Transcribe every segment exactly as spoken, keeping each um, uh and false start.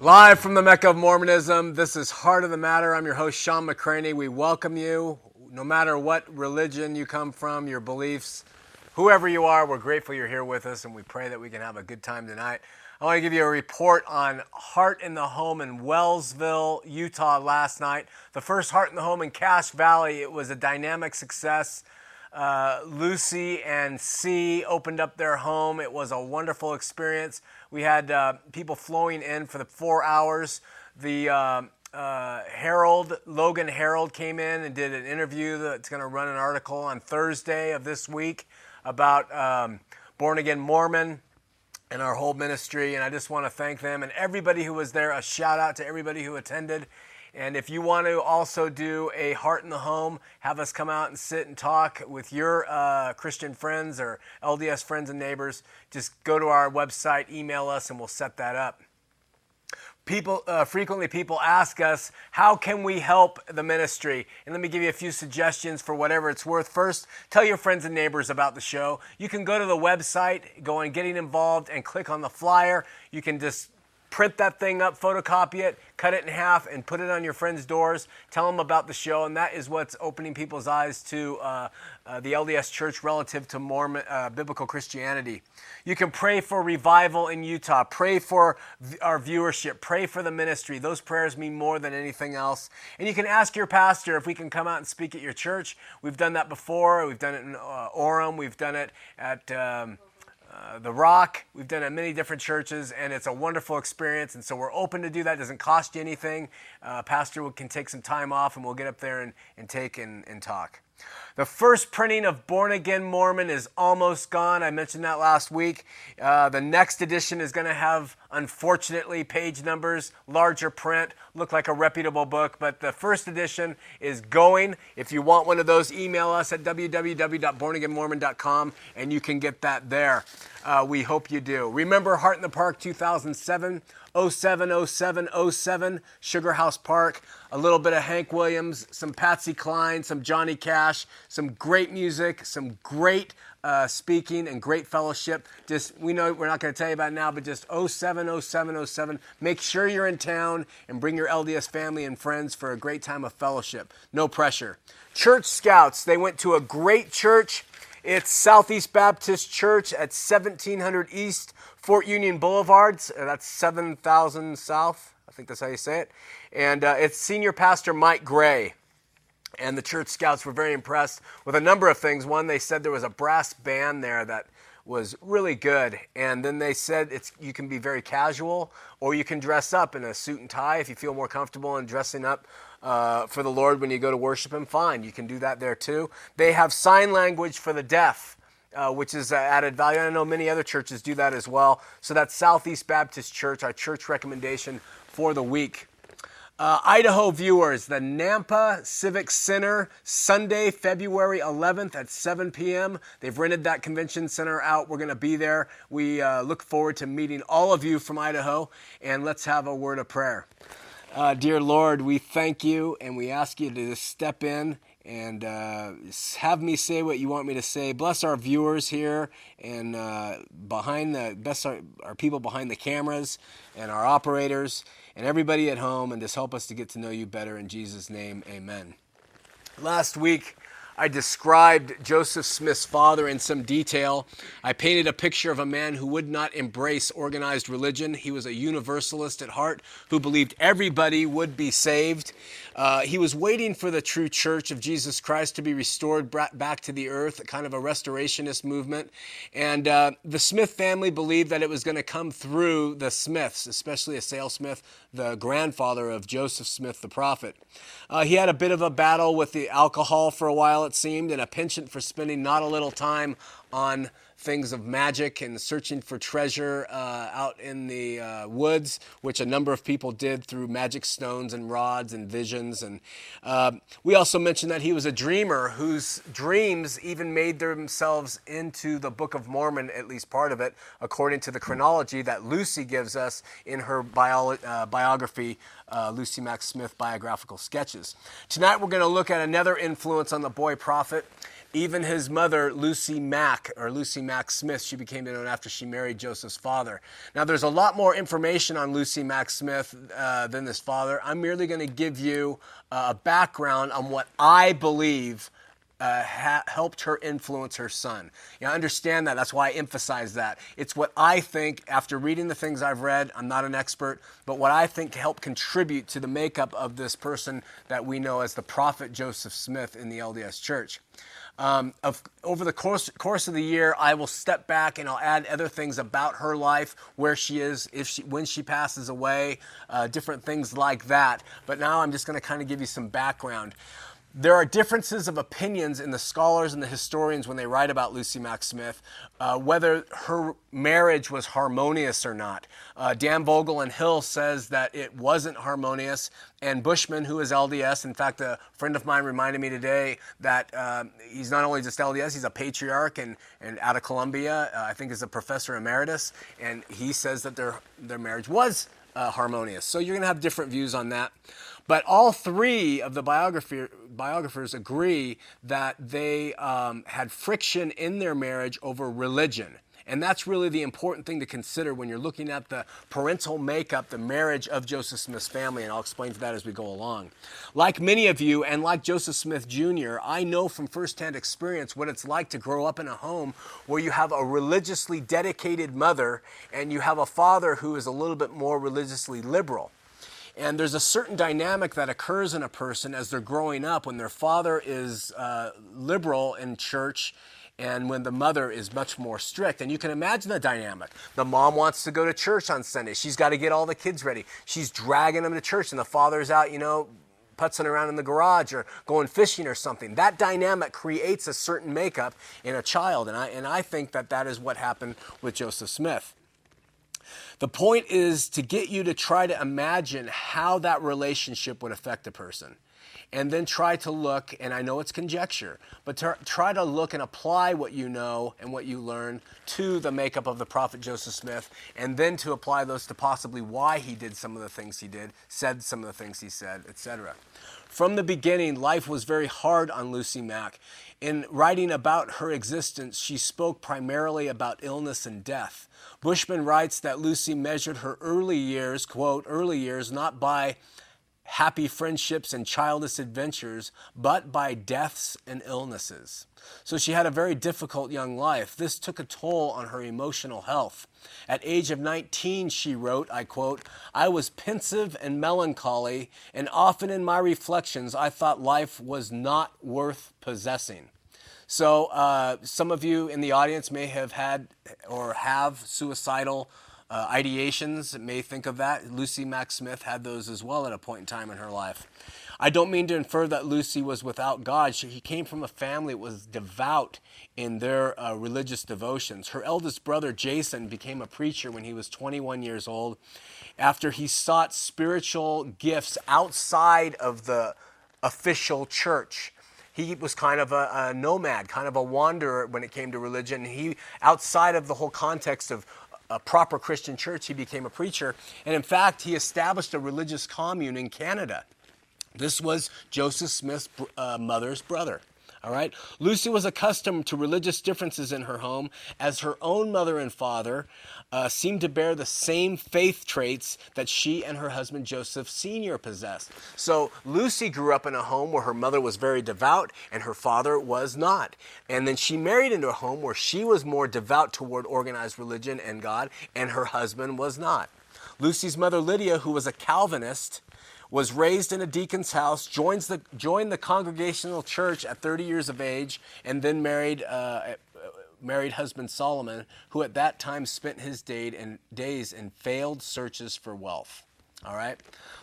Live from the Mecca of Mormonism, this is Heart of the Matter. I'm your host, Sean McCraney. We welcome you. No matter what religion you come from, your beliefs, whoever you are, we're grateful you're here with us, and we pray that we can have a good time tonight. I want to give you a report on Heart in the Home in Wellsville, Utah last night. The first Heart in the Home in Cache Valley. It was a dynamic success. Uh, Lucy and C opened up their home. It was a wonderful experience. We had uh, people flowing in for the four hours. The uh, uh, Herald, Logan Herald came in and did an interview that's going to run an article on Thursday of this week about um, Born Again Mormon and our whole ministry. And I just want to thank them and everybody who was there. A shout out to everybody who attended. And if you want to also do a Heart in the Home, have us come out and sit and talk with your uh, Christian friends or L D S friends and neighbors, just go to our website, email us, and we'll set that up. People uh, frequently people ask us, how can we help the ministry? And let me give you a few suggestions for whatever it's worth. First, tell your friends and neighbors about the show. You can go to the website, go on Getting Involved, and click on the flyer. You can just print that thing up, photocopy it, cut it in half, and put it on your friends' doors. Tell them about the show, and that is what's opening people's eyes to uh, uh, the L D S Church relative to Mormon uh, biblical Christianity. You can pray for revival in Utah. Pray for v- our viewership. Pray for the ministry. Those prayers mean more than anything else. And you can ask your pastor if we can come out and speak at your church. We've done that before. We've done it in uh, Orem. We've done it at Um, Uh, the Rock. We've done it at many different churches, and it's a wonderful experience, and so we're open to do that. It doesn't cost you anything. Uh, pastor will, can take some time off, and we'll get up there and, and take and, and talk. The first printing of Born Again Mormon is almost gone. I mentioned that last week. Uh, the next edition is going to have, unfortunately, page numbers, larger print, look like a reputable book, but the first edition is going. If you want one of those, email us at w w w dot born again mormon dot com, and you can get that there. Uh, we hope you do. Remember Heart in the Park two thousand seven, oh seven oh seven oh seven, Sugarhouse Park, a little bit of Hank Williams, some Patsy Cline, some Johnny Cash, some great music, some great uh, speaking and great fellowship. Just, we know we're not going to tell you about it now, but just oh seven oh seven oh seven. Make sure you're in town and bring your L D S family and friends for a great time of fellowship. No pressure. Church Scouts, they went to a great church. It's Southeast Baptist Church at seventeen hundred East Fort Union Boulevard. That's seven thousand South. I think that's how you say it. And uh, it's Senior Pastor Mike Gray. And the Church Scouts were very impressed with a number of things. One, they said there was a brass band there that was really good. And then they said it's you can be very casual, or you can dress up in a suit and tie if you feel more comfortable in dressing up Uh, for the Lord when you go to worship Him, fine. You can do that there too. They have sign language for the deaf, uh, which is uh, added value. I know many other churches do that as well. So that's Southeast Baptist Church, our church recommendation for the week. Uh, Idaho viewers, the Nampa Civic Center, Sunday, February eleventh at seven p.m. They've rented that convention center out. We're going to be there. We uh, look forward to meeting all of you from Idaho, and let's have a word of prayer. Uh, dear Lord, we thank you, and we ask you to just step in and uh, have me say what you want me to say. Bless our viewers here and uh, behind the bless our, our people behind the cameras and our operators and everybody at home, and just help us to get to know you better. In Jesus' name, amen. Last week, I described Joseph Smith's father in some detail. I painted a picture of a man who would not embrace organized religion. He was a universalist at heart who believed everybody would be saved. Uh, he was waiting for the true church of Jesus Christ to be restored back to the earth, kind of a restorationist movement. And uh, the Smith family believed that it was going to come through the Smiths, especially Asael Smith, the grandfather of Joseph Smith the prophet. Uh, he had a bit of a battle with the alcohol for a while, it seemed, and a penchant for spending not a little time on things of magic and searching for treasure uh, out in the uh, woods, which a number of people did through magic stones and rods and visions. And uh, we also mentioned that he was a dreamer whose dreams even made themselves into the Book of Mormon, at least part of it, according to the chronology that Lucy gives us in her bio- uh, biography, uh, Lucy Mack Smith Biographical Sketches. Tonight we're going to look at another influence on the boy prophet. Even his mother, Lucy Mack, or Lucy Mack Smith, she became known after she married Joseph's father. Now, there's a lot more information on Lucy Mack Smith uh, than this father. I'm merely going to give you uh, a background on what I believe Uh, ha- helped her influence her son. You know, I understand that. That's why I emphasize that. It's what I think, after reading the things I've read, I'm not an expert, but what I think helped contribute to the makeup of this person that we know as the prophet Joseph Smith in the L D S Church. Um, of, over the course, course of the year, I will step back and I'll add other things about her life, where she is, if she, when she passes away, uh, different things like that. But now I'm just going to kind of give you some background. There are differences of opinions in the scholars and the historians when they write about Lucy Mack Smith, uh, whether her marriage was harmonious or not. Uh, Dan Vogel and Hill says that it wasn't harmonious, and Bushman, who is L D S, in fact, a friend of mine reminded me today that um, he's not only just L D S, he's a patriarch and, and out of Columbia, uh, I think is a professor emeritus, and he says that their, their marriage was uh, harmonious. So you're going to have different views on that. But all three of the biographer, biographers agree that they um, had friction in their marriage over religion. And that's really the important thing to consider when you're looking at the parental makeup, the marriage of Joseph Smith's family, and I'll explain that as we go along. Like many of you, and like Joseph Smith Junior, I know from firsthand experience what it's like to grow up in a home where you have a religiously dedicated mother and you have a father who is a little bit more religiously liberal. And there's a certain dynamic that occurs in a person as they're growing up when their father is uh, liberal in church and when the mother is much more strict. And you can imagine the dynamic. The mom wants to go to church on Sunday. She's got to get all the kids ready. She's dragging them to church and the father's out, you know, putzing around in the garage or going fishing or something. That dynamic creates a certain makeup in a child. And I, and I think that that is what happened with Joseph Smith. The point is to get you to try to imagine how that relationship would affect a person. And then try to look, and I know it's conjecture, but to try to look and apply what you know and what you learn to the makeup of the prophet Joseph Smith, and then to apply those to possibly why he did some of the things he did, said some of the things he said, et cetera. From the beginning, life was very hard on Lucy Mack. In writing about her existence, she spoke primarily about illness and death. Bushman writes that Lucy measured her early years, quote, early years, not by happy friendships and childish adventures, but by deaths and illnesses. So she had a very difficult young life. This took a toll on her emotional health. At age of nineteen, she wrote, I quote, I was pensive and melancholy, and often in my reflections, I thought life was not worth possessing. So uh, some of you in the audience may have had or have suicidal Uh, ideations, may think of that. Lucy Mack Smith had those as well at a point in time in her life. I don't mean to infer that Lucy was without God. She came from a family that was devout in their uh, religious devotions. Her eldest brother, Jason, became a preacher when he was twenty-one years old after he sought spiritual gifts outside of the official church. He was kind of a, a nomad, kind of a wanderer when it came to religion. He, outside of the whole context of a proper Christian church, he became a preacher. And in fact, he established a religious commune in Canada. This was Joseph Smith's uh, mother's brother. All right. Lucy was accustomed to religious differences in her home as her own mother and father uh, seemed to bear the same faith traits that she and her husband Joseph Senior possessed. So Lucy grew up in a home where her mother was very devout and her father was not. And then she married into a home where she was more devout toward organized religion and God, and her husband was not. Lucy's mother, Lydia, who was a Calvinist, was raised in a deacon's house, joins the, joined the Congregational Church at thirty years of age, and then married uh, married husband Solomon, who at that time spent his day in, days in failed searches for wealth. All right?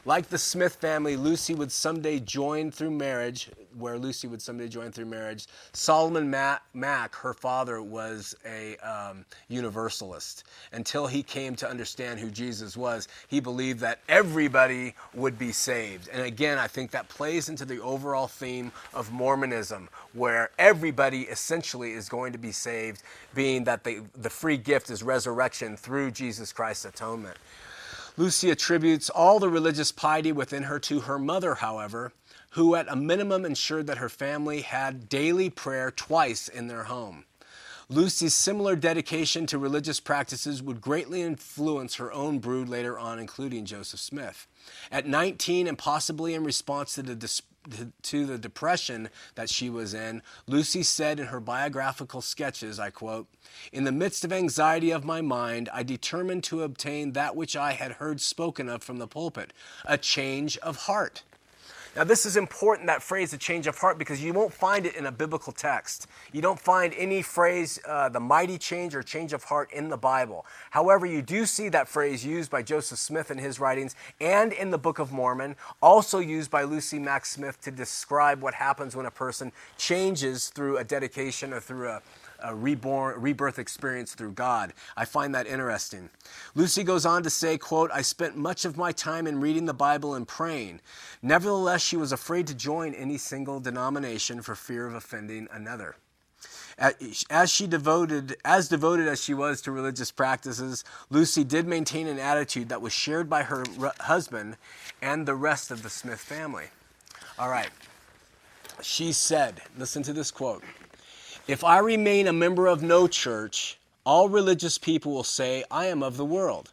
Like the Smith family, Lucy would someday join through marriage, where Lucy would someday join through marriage. Solomon Mack, her father, was a um, universalist. Until he came to understand who Jesus was, he believed that everybody would be saved. And again, I think that plays into the overall theme of Mormonism, where everybody essentially is going to be saved, being that the, the free gift is resurrection through Jesus Christ's atonement. Lucy attributes all the religious piety within her to her mother, however, who at a minimum ensured that her family had daily prayer twice in their home. Lucy's similar dedication to religious practices would greatly influence her own brood later on, including Joseph Smith. At nineteen, and possibly in response to the dis- to the depression that she was in, Lucy said in her biographical sketches, I quote, "In the midst of anxiety of my mind, I determined to obtain that which I had heard spoken of from the pulpit, a change of heart." Now, this is important, that phrase, a change of heart, because you won't find it in a biblical text. You don't find any phrase, uh, the mighty change or change of heart, in the Bible. However, you do see that phrase used by Joseph Smith in his writings and in the Book of Mormon, also used by Lucy Mack Smith to describe what happens when a person changes through a dedication or through a a reborn, rebirth experience through God. I find that interesting. Lucy goes on to say, quote, "I spent much of my time in reading the Bible and praying. Nevertheless, she was afraid to join any single denomination for fear of offending another." As she devoted, as devoted as she was to religious practices, Lucy did maintain an attitude that was shared by her husband and the rest of the Smith family. All right. She said, listen to this quote, "If I remain a member of no church, all religious people will say I am of the world.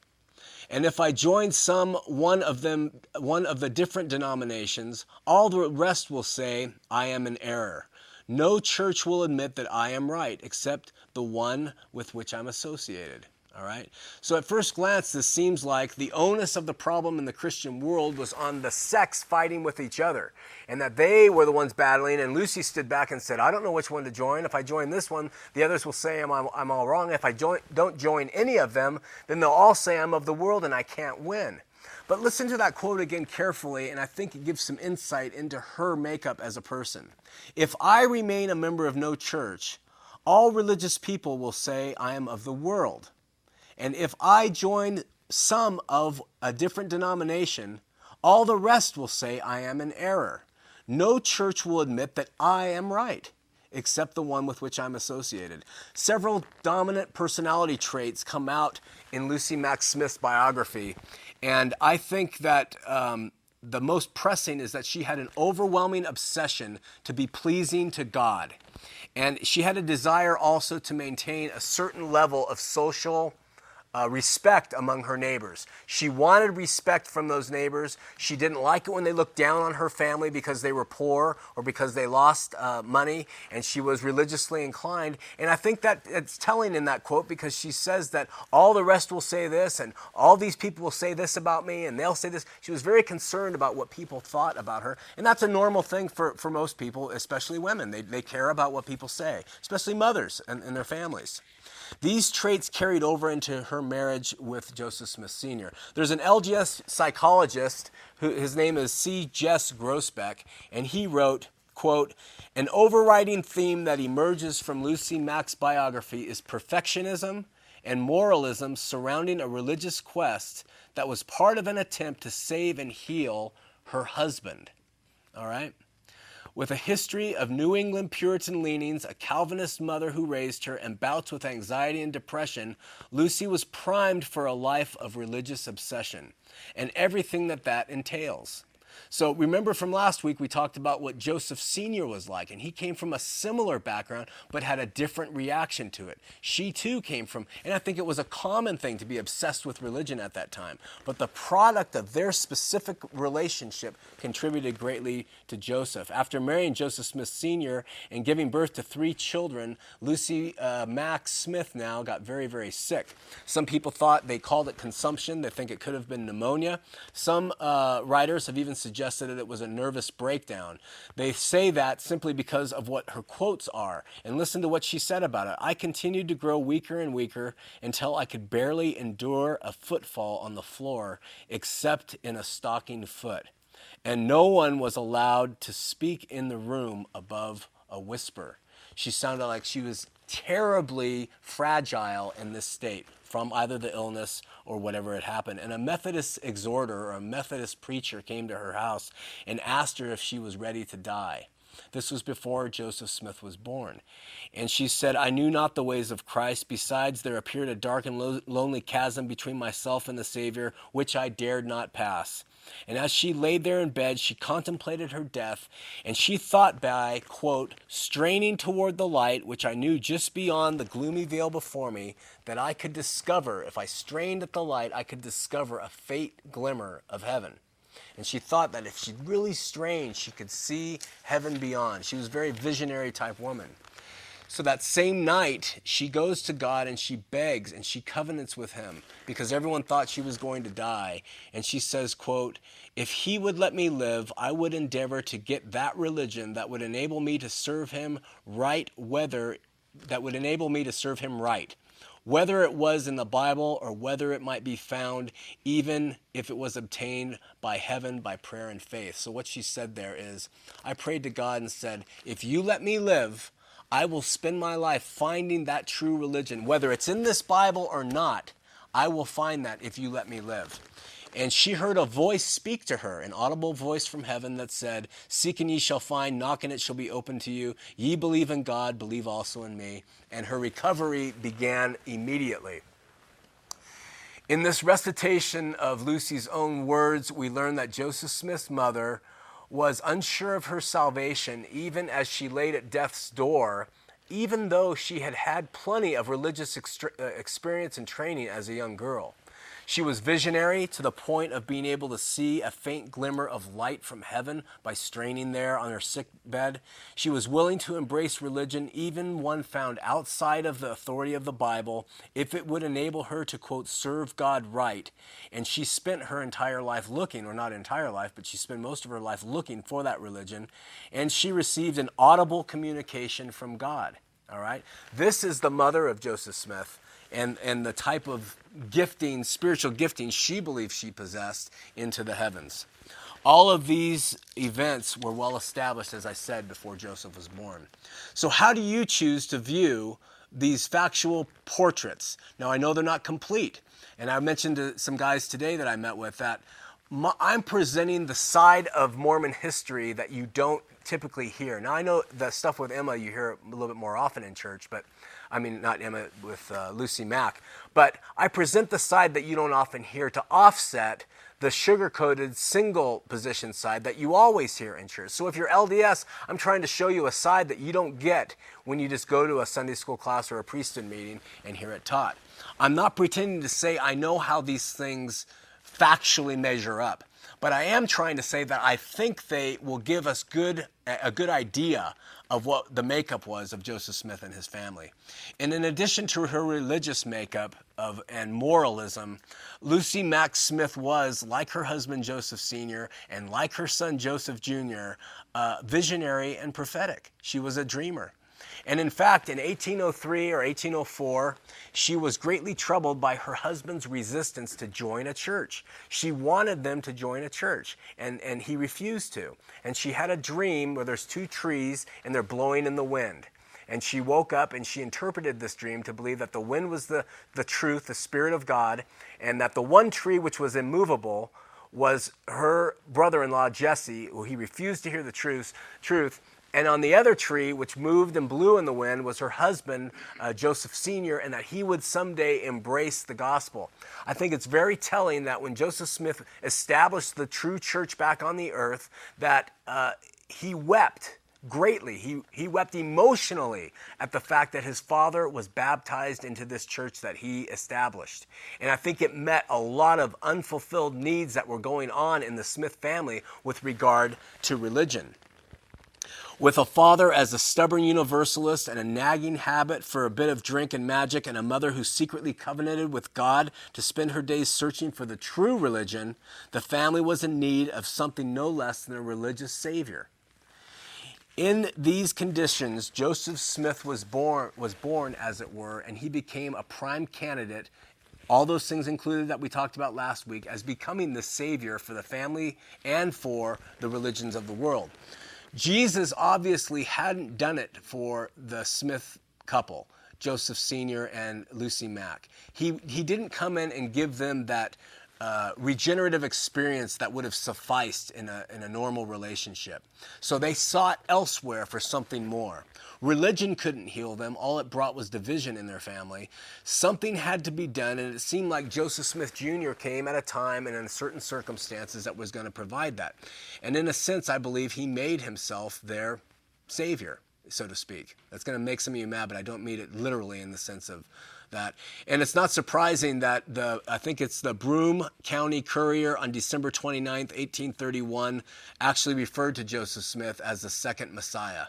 And if I join some one of them, one of the different denominations, all the rest will say I am in error. No church will admit that I am right, except the one with which I'm associated." All right. So at first glance, this seems like the onus of the problem in the Christian world was on the sects fighting with each other, and that they were the ones battling. And Lucy stood back and said, "I don't know which one to join. If I join this one, the others will say I'm, I'm, I'm all wrong. If I join, don't join any of them, then they'll all say I'm of the world and I can't win." But listen to that quote again carefully, and I think it gives some insight into her makeup as a person. "If I remain a member of no church, all religious people will say I am of the world. And if I join some of a different denomination, all the rest will say I am in error. No church will admit that I am right, except the one with which I'm associated." Several dominant personality traits come out in Lucy Mack Smith's biography. And I think that um, the most pressing is that she had an overwhelming obsession to be pleasing to God. And she had a desire also to maintain a certain level of social Uh, respect among her neighbors. She wanted respect from those neighbors. She didn't like it when they looked down on her family because they were poor or because they lost uh, money, and she was religiously inclined. And I think that it's telling in that quote, because she says that all the rest will say this, and all these people will say this about me, and they'll say this. She was very concerned about what people thought about her, and that's a normal thing for, for most people, especially women. They, they care about what people say, especially mothers and, and their families. These traits carried over into her marriage with Joseph Smith Senior There's an L D S psychologist, who, his name is C. Jess Grosbeck, and he wrote, quote, "An overriding theme that emerges from Lucy Mack's biography is perfectionism and moralism surrounding a religious quest that was part of an attempt to save and heal her husband." All right? "With a history of New England Puritan leanings, a Calvinist mother who raised her, and bouts with anxiety and depression, Lucy was primed for a life of religious obsession and everything that that entails." So remember from last week, we talked about what Joseph Senior was like, and he came from a similar background, but had a different reaction to it. She too came from, and I think it was a common thing to be obsessed with religion at that time, but the product of their specific relationship contributed greatly to Joseph. After marrying Joseph Smith Senior and giving birth to three children, Lucy uh, Mack Smith now got very, very sick. Some people thought, they called it consumption. They think it could have been pneumonia. Some uh, writers have even suggested that it was a nervous breakdown. They say that simply because of what her quotes are. And listen to what she said about it. "I continued to grow weaker and weaker until I could barely endure a footfall on the floor, except in a stocking foot. And no one was allowed to speak in the room above a whisper." She sounded like she was terribly fragile in this state, from either the illness or whatever had happened. And a Methodist exhorter or a Methodist preacher came to her house and asked her if she was ready to die. This was before Joseph Smith was born. And she said, I knew not the ways of Christ. Besides, there appeared a dark and lo- lonely chasm between myself and the Savior, which I dared not pass. And as she lay there in bed, she contemplated her death, and she thought by, quote, straining toward the light, which I knew just beyond the gloomy veil before me, that I could discover, if I strained at the light, I could discover a faint glimmer of heaven. And she thought that if she really strained, she could see heaven beyond. She was a very visionary type woman. So that same night, she goes to God and she begs and she covenants with him because everyone thought she was going to die. And she says, quote, if he would let me live, I would endeavor to get that religion that would enable me to serve him right, whether that would enable me to serve him right, whether it was in the Bible or whether it might be found, even if it was obtained by heaven, by prayer and faith. So what she said there is, I prayed to God and said, if you let me live, I will spend my life finding that true religion. Whether it's in this Bible or not, I will find that if you let me live. And she heard a voice speak to her, an audible voice from heaven that said, seek and ye shall find, knock and it shall be opened to you. Ye believe in God, believe also in me. And her recovery began immediately. In this recitation of Lucy's own words, we learn that Joseph Smith's mother was unsure of her salvation even as she laid at death's door, even though she had had plenty of religious ex- experience and training as a young girl. She was visionary to the point of being able to see a faint glimmer of light from heaven by straining there on her sick bed. She was willing to embrace religion, even one found outside of the authority of the Bible, if it would enable her to, quote, serve God right. And she spent her entire life looking, or not entire life, but she spent most of her life looking for that religion. And she received an audible communication from God. All right? This is the mother of Joseph Smith. And, and the type of gifting, spiritual gifting, she believed she possessed into the heavens. All of these events were well established, as I said, before Joseph was born. So how do you choose to view these factual portraits? Now, I know they're not complete. And I mentioned to some guys today that I met with that my, I'm presenting the side of Mormon history that you don't typically hear. Now, I know the stuff with Emma, you hear a little bit more often in church, but I mean, not Emma, with uh, Lucy Mack. But I present the side that you don't often hear to offset the sugar-coated single position side that you always hear in church. So if you're L D S, I'm trying to show you a side that you don't get when you just go to a Sunday school class or a priesthood meeting and hear it taught. I'm not pretending to say I know how these things factually measure up. But I am trying to say that I think they will give us good a good idea of what the makeup was of Joseph Smith and his family. And in addition to her religious makeup of and moralism, Lucy Mack Smith was, like her husband Joseph Senior and like her son Joseph Junior, uh, visionary and prophetic. She was a dreamer. And in fact, in eighteen oh three or eighteen oh four, she was greatly troubled by her husband's resistance to join a church. She wanted them to join a church, and, and he refused to. And she had a dream where there's two trees, and they're blowing in the wind. And she woke up, and she interpreted this dream to believe that the wind was the, the truth, the Spirit of God, and that the one tree which was immovable was her brother-in-law, Jesse, who he refused to hear the truth, truth, and on the other tree, which moved and blew in the wind, was her husband, uh, Joseph Senior, and that he would someday embrace the gospel. I think it's very telling that when Joseph Smith established the true church back on the earth, that uh, he wept greatly. He, he wept emotionally at the fact that his father was baptized into this church that he established. And I think it met a lot of unfulfilled needs that were going on in the Smith family with regard to religion. With a father as a stubborn universalist and a nagging habit for a bit of drink and magic, and a mother who secretly covenanted with God to spend her days searching for the true religion, the family was in need of something no less than a religious savior. In these conditions, Joseph Smith was born, was born, as it were, and he became a prime candidate, all those things included that we talked about last week, as becoming the savior for the family and for the religions of the world. Jesus obviously hadn't done it for the Smith couple, Joseph Senior and Lucy Mack. He he didn't come in and give them that uh, regenerative experience that would have sufficed in a, in a normal relationship. So they sought elsewhere for something more. Religion couldn't heal them. All it brought was division in their family. Something had to be done, and it seemed like Joseph Smith Junior came at a time and in certain circumstances that was going to provide that. And in a sense, I believe he made himself their savior, so to speak. That's going to make some of you mad, but I don't mean it literally in the sense of that. And it's not surprising that the, I think it's the Broome County Courier on December twenty-ninth, eighteen thirty-one, actually referred to Joseph Smith as the second Messiah.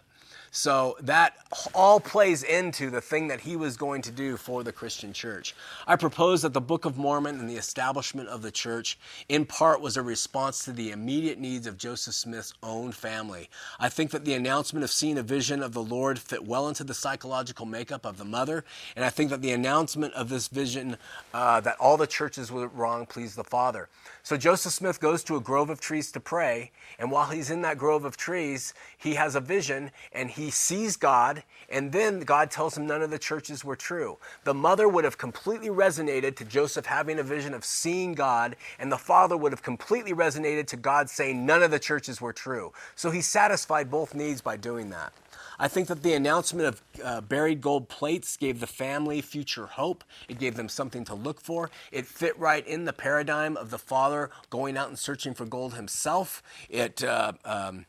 So that all plays into the thing that he was going to do for the Christian church. I propose that the Book of Mormon and the establishment of the church in part was a response to the immediate needs of Joseph Smith's own family. I think that the announcement of seeing a vision of the Lord fit well into the psychological makeup of the mother, and I think that the announcement of this vision uh, that all the churches were wrong pleased the Father. So Joseph Smith goes to a grove of trees to pray, and while he's in that grove of trees, he has a vision, and he He sees God, and then God tells him none of the churches were true. The mother would have completely resonated to Joseph having a vision of seeing God, and the father would have completely resonated to God saying none of the churches were true. So he satisfied both needs by doing that. I think that the announcement of uh, buried gold plates gave the family future hope. It gave them something to look for. It fit right in the paradigm of the father going out and searching for gold himself. It... Uh, um,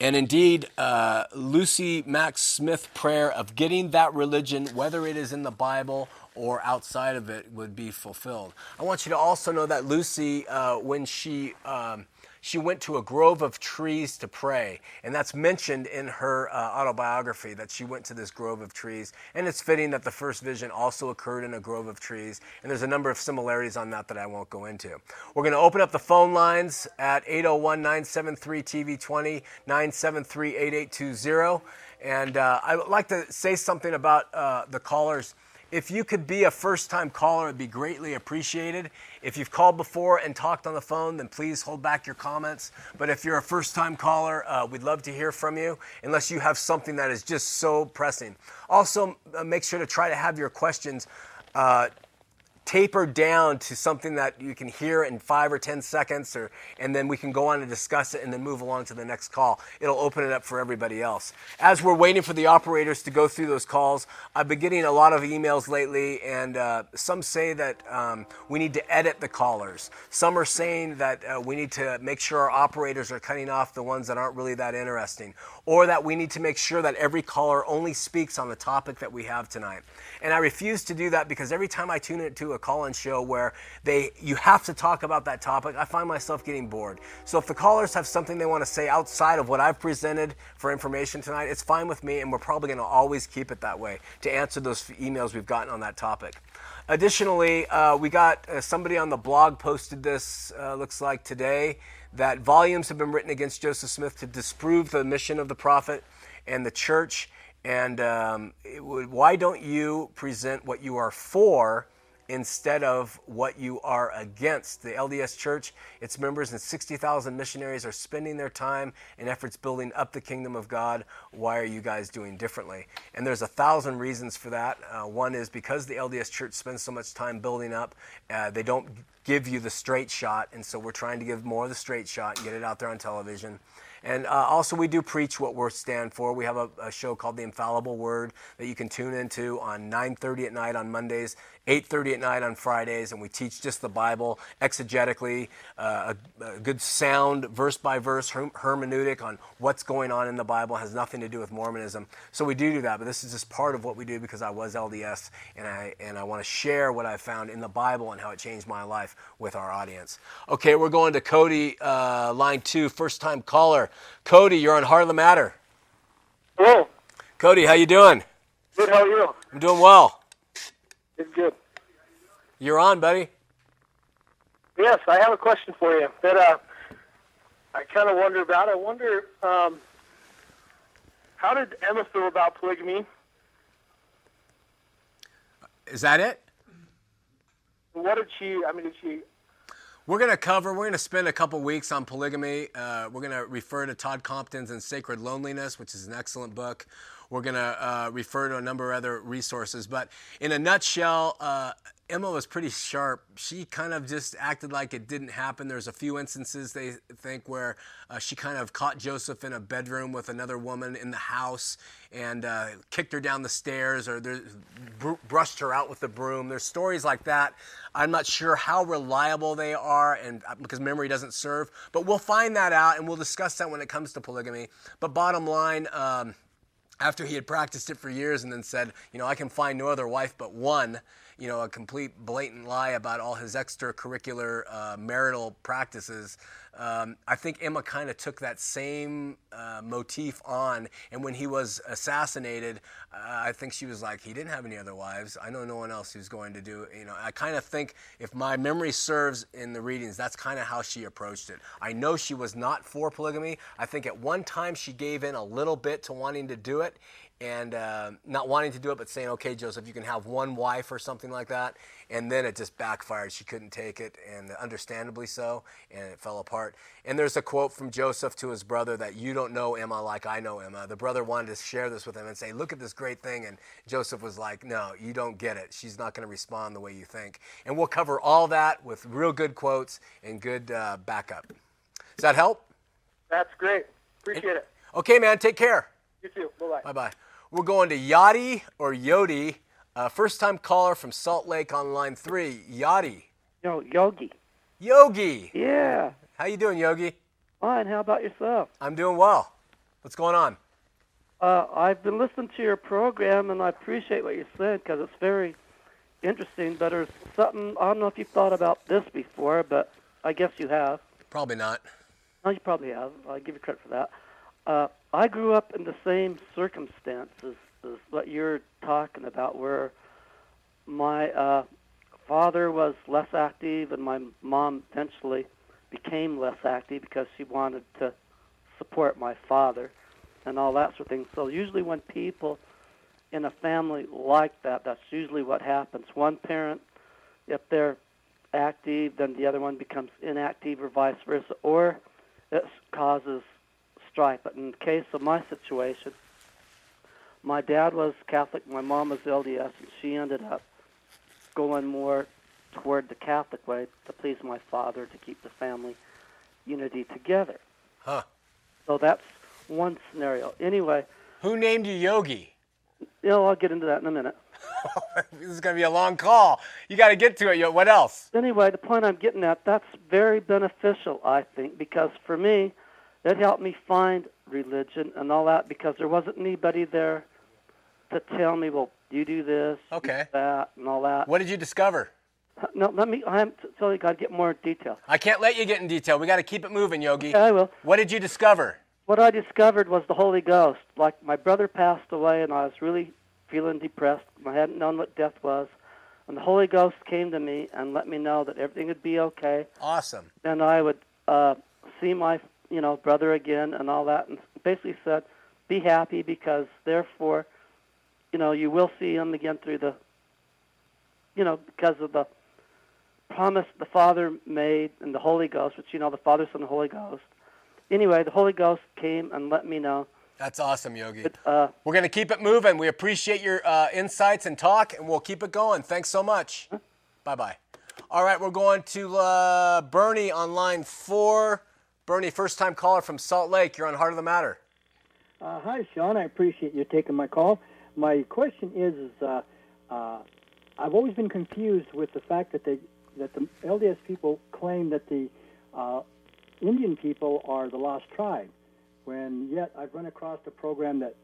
And indeed, uh, Lucy Mack Smith's prayer of getting that religion, whether it is in the Bible or outside of it, would be fulfilled. I want you to also know that Lucy, uh, when she um, she went to a grove of trees to pray, and that's mentioned in her uh, autobiography that she went to this grove of trees, and it's fitting that the first vision also occurred in a grove of trees, and there's a number of similarities on that that I won't go into. We're going to open up the phone lines at eight oh one, nine seven three, T V twenty, nine seven three, eight eight two zero, and uh, I would like to say something about uh, the callers. If you could be a first-time caller, it would be greatly appreciated. If you've called before and talked on the phone, then please hold back your comments. But if you're a first-time caller, uh, we'd love to hear from you, unless you have something that is just so pressing. Also, uh, make sure to try to have your questions uh, tapered down to something that you can hear in five or ten seconds, or and then we can go on and discuss it and then move along to the next call. It'll open it up for everybody else. As we're waiting for the operators to go through those calls, I've been getting a lot of emails lately, and uh, some say that um, we need to edit the callers. Some are saying that uh, we need to make sure our operators are cutting off the ones that aren't really that interesting, or that we need to make sure that every caller only speaks on the topic that we have tonight. And I refuse to do that, because every time I tune into a call-in show where they you have to talk about that topic, I find myself getting bored. So if the callers have something they want to say outside of what I've presented for information tonight, it's fine with me, and we're probably going to always keep it that way to answer those emails we've gotten on that topic. Additionally, uh, we got uh, somebody on the blog posted this, uh, looks like today, that volumes have been written against Joseph Smith to disprove the mission of the prophet and the church. And um, it would, why don't you present what you are for instead of what you are against? The L D S Church, its members, and sixty thousand missionaries are spending their time and efforts building up the kingdom of God. Why are you guys doing differently? And there's a thousand reasons for that. Uh, one is because the L D S Church spends so much time building up, uh, they don't give you the straight shot, and so we're trying to give more of the straight shot and get it out there on television. And uh, also, we do preach what we stand for. We have a, a show called The Infallible Word that you can tune into on nine thirty at night on Mondays, eight thirty at night on Fridays, and we teach just the Bible exegetically, uh, a, a good sound, verse-by-verse her- hermeneutic on what's going on in the Bible. It has nothing to do with Mormonism. So we do do that, but this is just part of what we do, because I was L D S, and I, and I want to share what I found in the Bible and how it changed my life with our audience. Okay, we're going to Cody, uh, line two, first-time caller. Cody, you're on Heart of the Matter. Hello. Cody, how you doing? Good, how are you? I'm doing well. It's good. You're on, buddy. Yes, I have a question for you that uh, I kind of wonder about. I wonder, um, how did Emma feel about polygamy? Is that it? What did she, I mean, did she... We're going to cover, we're going to spend a couple weeks on polygamy. Uh, we're going to refer to Todd Compton's In Sacred Loneliness, which is an excellent book. We're going to uh, refer to a number of other resources. But in a nutshell, uh, Emma was pretty sharp. She kind of just acted like it didn't happen. There's a few instances, they think, where uh, she kind of caught Joseph in a bedroom with another woman in the house and uh, kicked her down the stairs or there, br- brushed her out with the broom. There's stories like that. I'm not sure how reliable they are and because memory doesn't serve, but we'll find that out and we'll discuss that when it comes to polygamy. But bottom line, um, after he had practiced it for years and then said, you know, I can find no other wife but one, you know, a complete blatant lie about all his extracurricular uh, marital practices, um, I think Emma kind of took that same uh, motif on. And when he was assassinated, uh, I think she was like, he didn't have any other wives. I know no one else who's going to do, you know, I kind of think if my memory serves in the readings, that's kind of how she approached it. I know she was not for polygamy. I think at one time she gave in a little bit to wanting to do it. And uh, not wanting to do it, but saying, okay, Joseph, you can have one wife or something like that. And then it just backfired. She couldn't take it, and understandably so, and it fell apart. And there's a quote from Joseph to his brother that you don't know Emma like I know Emma. The brother wanted to share this with him and say, look at this great thing. And Joseph was like, no, you don't get it. She's not going to respond the way you think. And we'll cover all that with real good quotes and good uh, backup. Does that help? That's great. Appreciate and, it. Okay, man. Take care. You too. Bye-bye. Bye-bye. We're going to Yachty or Yodi, uh, first-time caller from Salt Lake on line three. Yachty. No, Yogi. Yogi. Yeah. How you doing, Yogi? Fine. How about yourself? I'm doing well. What's going on? Uh, I've been listening to your program, and I appreciate what you said because it's very interesting. But there's something, I don't know if you've thought about this before, but I guess you have. Probably not. No, you probably have. I'll give you credit for that. Uh, I grew up in the same circumstances as what you're talking about, where my uh, father was less active and my mom eventually became less active because she wanted to support my father and all that sort of thing. So usually when people in a family like that, that's usually what happens. One parent, if they're active, then the other one becomes inactive or vice versa, or it causes strife. But in the case of my situation, my dad was Catholic, my mom was L D S, and she ended up going more toward the Catholic way to please my father to keep the family unity together. Huh. So that's one scenario. Anyway. Who named you Yogi? You know, I'll get into that in a minute. This is going to be a long call. You got to get to it. What else? Anyway, the point I'm getting at, that's very beneficial, I think, because for me, it helped me find religion and all that because there wasn't anybody there to tell me, well, you do this, okay, you do that, and all that. What did you discover? No, let me, I'm sorry, got to get more detail. I can't let you get in detail. We got to keep it moving, Yogi. Okay, I will. What did you discover? What I discovered was the Holy Ghost. Like, my brother passed away, and I was really feeling depressed. I hadn't known what death was. And the Holy Ghost came to me and let me know that everything would be okay. Awesome. And I would uh, see my you know, brother again and all that, and basically said, be happy because, therefore, you know, you will see him again through the, you know, because of the promise the Father made and the Holy Ghost, which, you know, the Father, Son, and the Holy Ghost. Anyway, the Holy Ghost came and let me know. That's awesome, Yogi. But, uh, We're going to keep it moving. We appreciate your uh, insights and talk, and we'll keep it going. Thanks so much. Huh? Bye-bye. All right, we're going to uh, Bernie on line four. Bernie, first-time caller from Salt Lake. You're on Heart of the Matter. Uh, hi, Sean. I appreciate you taking my call. My question is, is uh, uh, I've always been confused with the fact that they that the L D S people claim that the uh, Indian people are the lost tribe, when yet I've run across a program that,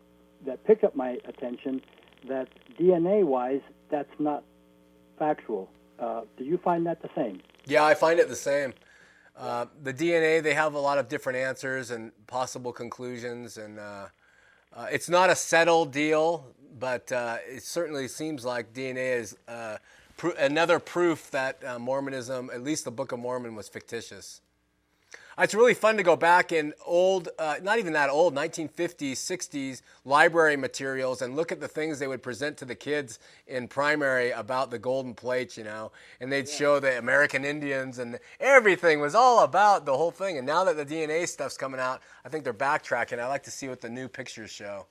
that picked up my attention that D N A-wise, that's not factual. Uh, do you find that the same? Yeah, I find it the same. Uh, the D N A, they have a lot of different answers and possible conclusions, and uh, uh, it's not a settled deal, but uh, it certainly seems like D N A is uh, pro- another proof that uh, Mormonism, at least the Book of Mormon, was fictitious. It's really fun to go back in old, uh, not even that old, nineteen fifties, sixties library materials and look at the things they would present to the kids in primary about the golden plate, you know, and they'd yeah. show the American Indians and everything was all about the whole thing. And now that the D N A stuff's coming out, I think they're backtracking. I like to see what the new pictures show.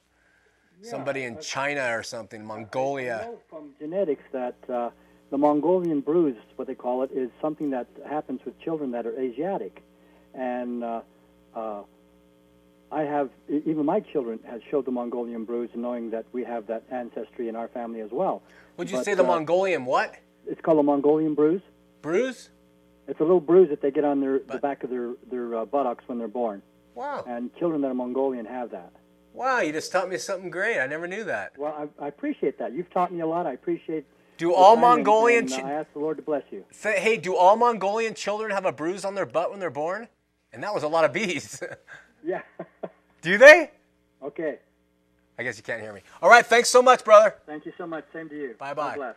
Yeah, Somebody in China or something, Mongolia. I know from genetics that uh, The Mongolian bruise, what they call it, is something that happens with children that are Asiatic. And uh, uh, I have, even my children have showed the Mongolian bruise, knowing that we have that ancestry in our family as well. Would you but, say the uh, Mongolian what? It's called a Mongolian bruise. Bruise? It's a little bruise that they get on their, but, the back of their, their uh, buttocks when they're born. Wow. And children that are Mongolian have that. Wow, you just taught me something great. I never knew that. Well, I, I appreciate that. You've taught me a lot. I appreciate Do all Mongolian and, and, uh, I ask the Lord to bless you. Say, hey, do all Mongolian children have a bruise on their butt when they're born? And that was a lot of bees. Yeah. Do they? Okay. I guess you can't hear me. All right, thanks so much, brother. Thank you so much. Same to you. Bye-bye. God bless.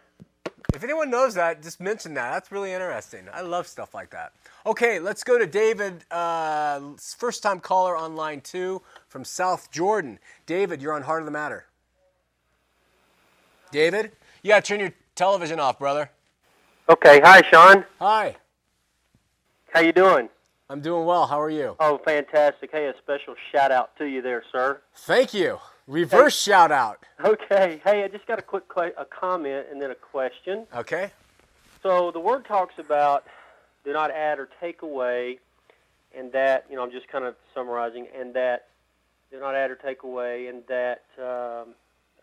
If anyone knows that, just mention that. That's really interesting. I love stuff like that. Okay, let's go to David, uh, first-time caller on line two from South Jordan. David, you're on Heart of the Matter. David? You got to turn your television off, brother. Okay. Hi, Sean. Hi. How you doing? I'm doing well. How are you? Oh, fantastic. Hey, a special shout-out to you there, sir. Thank you. Reverse hey. shout-out. Okay. Hey, I just got a quick qu- a comment and then a question. Okay. So the Word talks about do not add or take away, and that, you know, I'm just kind of summarizing, and that do not add or take away, and that um,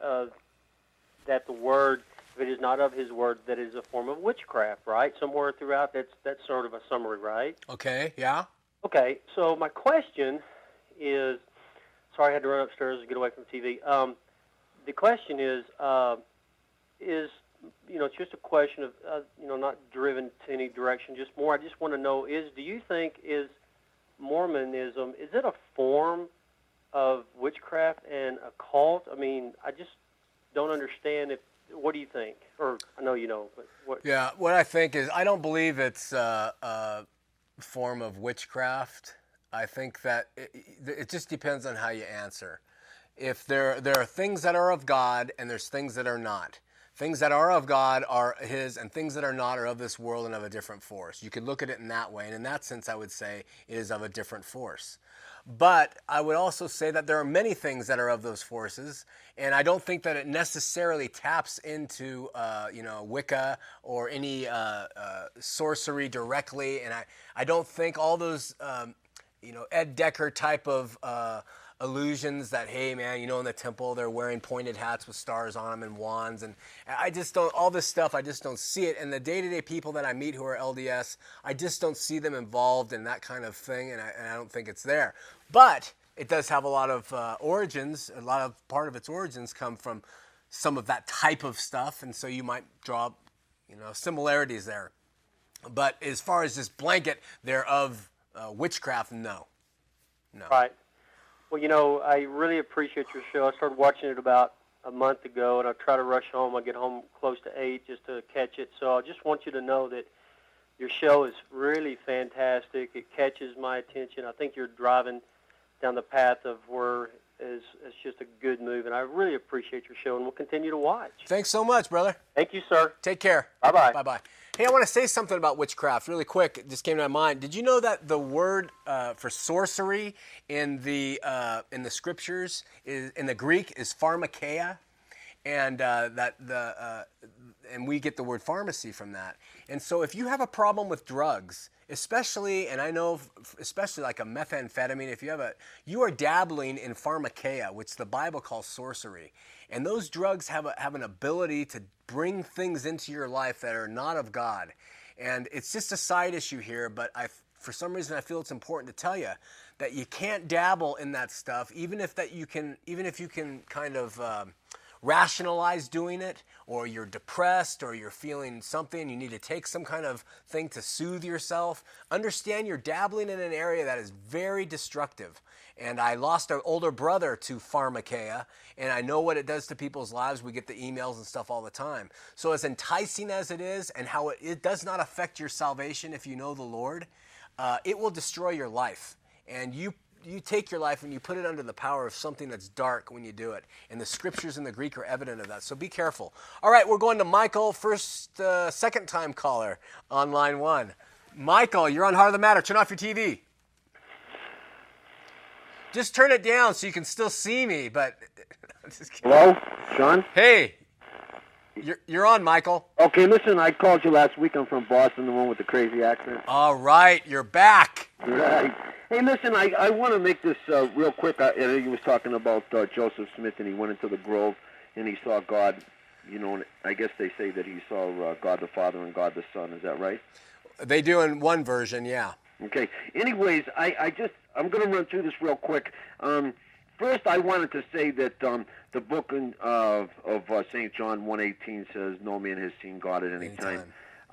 uh, that the Word, if it is not of His Word, that is a form of witchcraft, right? Somewhere throughout, that's that's sort of a summary, right? Okay, yeah. Okay, so my question is, sorry I had to run upstairs and get away from the T V. Um, the question is, uh, is, you know, it's just a question of, uh, you know, not driven to any direction, just more, I just want to know is, do you think is Mormonism, is it a form of witchcraft and a cult? I mean, I just don't understand if, what do you think? Or I know you know, but what? Yeah, what I think is I don't believe it's uh, a form of witchcraft. I think that it, it just depends on how you answer. If there there are things that are of God and there's things that are not. Things that are of God are His, and things that are not are of this world and of a different force. You could look at it in that way, and in that sense, I would say it is of a different force. But I would also say that there are many things that are of those forces, and I don't think that it necessarily taps into, uh, you know, Wicca or any uh, uh, sorcery directly. And I, I don't think all those, um, you know, Ed Decker type of uh, illusions that, hey, man, you know, in the temple they're wearing pointed hats with stars on them and wands. And I just don't, all this stuff, I just don't see it. And the day-to-day people that I meet who are L D S, I just don't see them involved in that kind of thing, and I, and I don't think it's there. But it does have a lot of uh, origins, a lot of part of its origins come from some of that type of stuff, and so you might draw, you know, similarities there. But as far as this blanket there of uh, witchcraft, no. No. Right. Well, you know, I really appreciate your show. I started watching it about a month ago, and I try to rush home. I get home close to eight just to catch it. So I just want you to know that your show is really fantastic. It catches my attention. I think you're driving down the path of where is it's just a good move, and I really appreciate your show, and we'll continue to watch. Thanks so much, brother. Thank you, sir. Take care. Bye-bye. Bye-bye. Hey, I want to say something about witchcraft really quick. It just came to my mind. Did you know that the word uh, for sorcery in the uh, in the scriptures is in the Greek is pharmakeia, and uh, that the uh, and we get the word pharmacy from that. And so, if you have a problem with drugs, especially, and I know, especially like a methamphetamine, if you have a, you are dabbling in pharmakeia, which the Bible calls sorcery. And those drugs have a, have an ability to bring things into your life that are not of God. And it's just a side issue here, but I, for some reason, I feel it's important to tell you that you can't dabble in that stuff, even if that you can, even if you can kind of um, rationalize doing it, or you're depressed, or you're feeling something, you need to take some kind of thing to soothe yourself. Understand you're dabbling in an area that is very destructive. And I lost an older brother to pharmakeia, and I know what it does to people's lives. We get the emails and stuff all the time. So as enticing as it is, and how it, it does not affect your salvation if you know the Lord, uh, it will destroy your life. And you You take your life and you put it under the power of something that's dark when you do it. And the scriptures in the Greek are evident of that. So be careful. All right, we're going to Michael, first, uh, second time caller on line one. Michael, you're on Heart of the Matter. Turn off your T V. Just turn it down so you can still see me, but I'm just kidding. Hello, Sean? Hey. You're, you're on, Michael. Okay, listen, I called you last week. I'm from Boston, the one with the crazy accent. All right, you're back. Right. Hey, listen, I, I want to make this uh, real quick. I, I he was talking about uh, Joseph Smith, and he went into the grove, and he saw God, you know, and I guess they say that he saw uh, God the Father and God the Son. Is that right? They do in one version, yeah. Okay. Anyways, I, I just, I'm going to run through this real quick. Um, first, I wanted to say that um, the book in, uh, of uh, Saint John one eighteen says, no man has seen God at any, any time.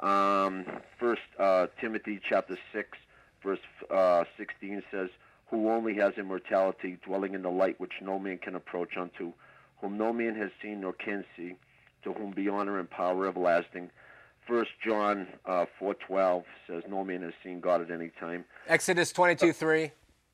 time. Um, first uh, Timothy chapter six, verse uh, sixteen says, who only has immortality, dwelling in the light which no man can approach unto, whom no man has seen nor can see, to whom be honor and power everlasting. First John uh, four twelve says, no man has seen God at any time. Exodus twenty-two three.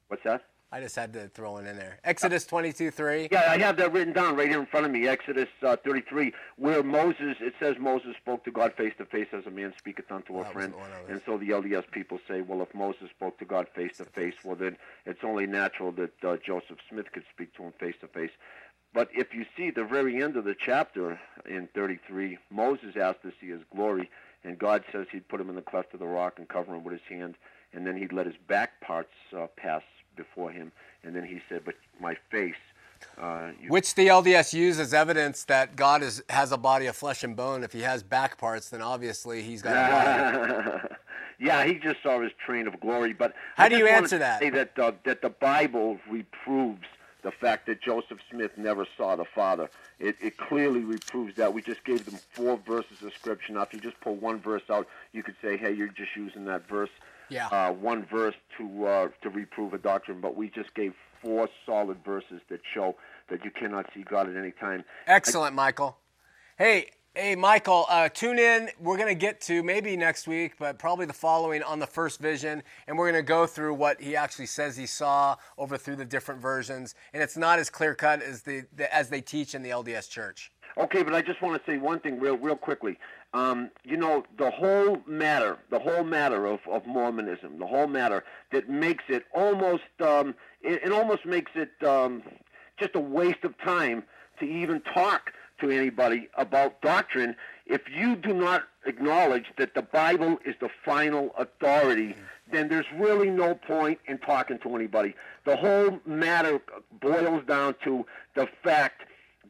What's that? I just had to throw it in there. Exodus twenty-two three. Yeah, I have that written down right here in front of me. Exodus uh, thirty-three, where Moses, it says Moses spoke to God face to face as a man speaketh unto a friend. And so the L D S people say, well, if Moses spoke to God face to face, well, then it's only natural that uh, Joseph Smith could speak to him face to face. But if you see the very end of the chapter in thirty-three, Moses asked to see his glory, and God says he'd put him in the cleft of the rock and cover him with his hand, and then he'd let his back parts uh, pass before him, and then he said, but my face... Uh, you... Which the L D S use as evidence that God is, has a body of flesh and bone. If he has back parts, then obviously he's got a body. Yeah, he just saw his train of glory. But how I do you answer that? Say that, uh, that the Bible reproves the fact that Joseph Smith never saw the Father. It, it clearly reproves that. We just gave them four verses of Scripture. Now, if you just pull one verse out, you could say, hey, you're just using that verse, yeah. uh, one verse to uh, to reprove a doctrine. But we just gave four solid verses that show that you cannot see God at any time. Excellent, I- Michael. Hey, hey, Michael, uh, tune in. We're going to get to maybe next week, but probably the following on the first vision, and we're going to go through what he actually says he saw over through the different versions, and it's not as clear-cut as the, the as they teach in the L D S Church. Okay, but I just want to say one thing real real quickly. Um, you know, the whole matter, the whole matter of, of Mormonism, the whole matter that makes it almost, um, it, it almost makes it um, just a waste of time to even talk to anybody about doctrine if you do not acknowledge that the Bible is the final authority. Then there's really no point in talking to anybody. The whole matter boils down to the fact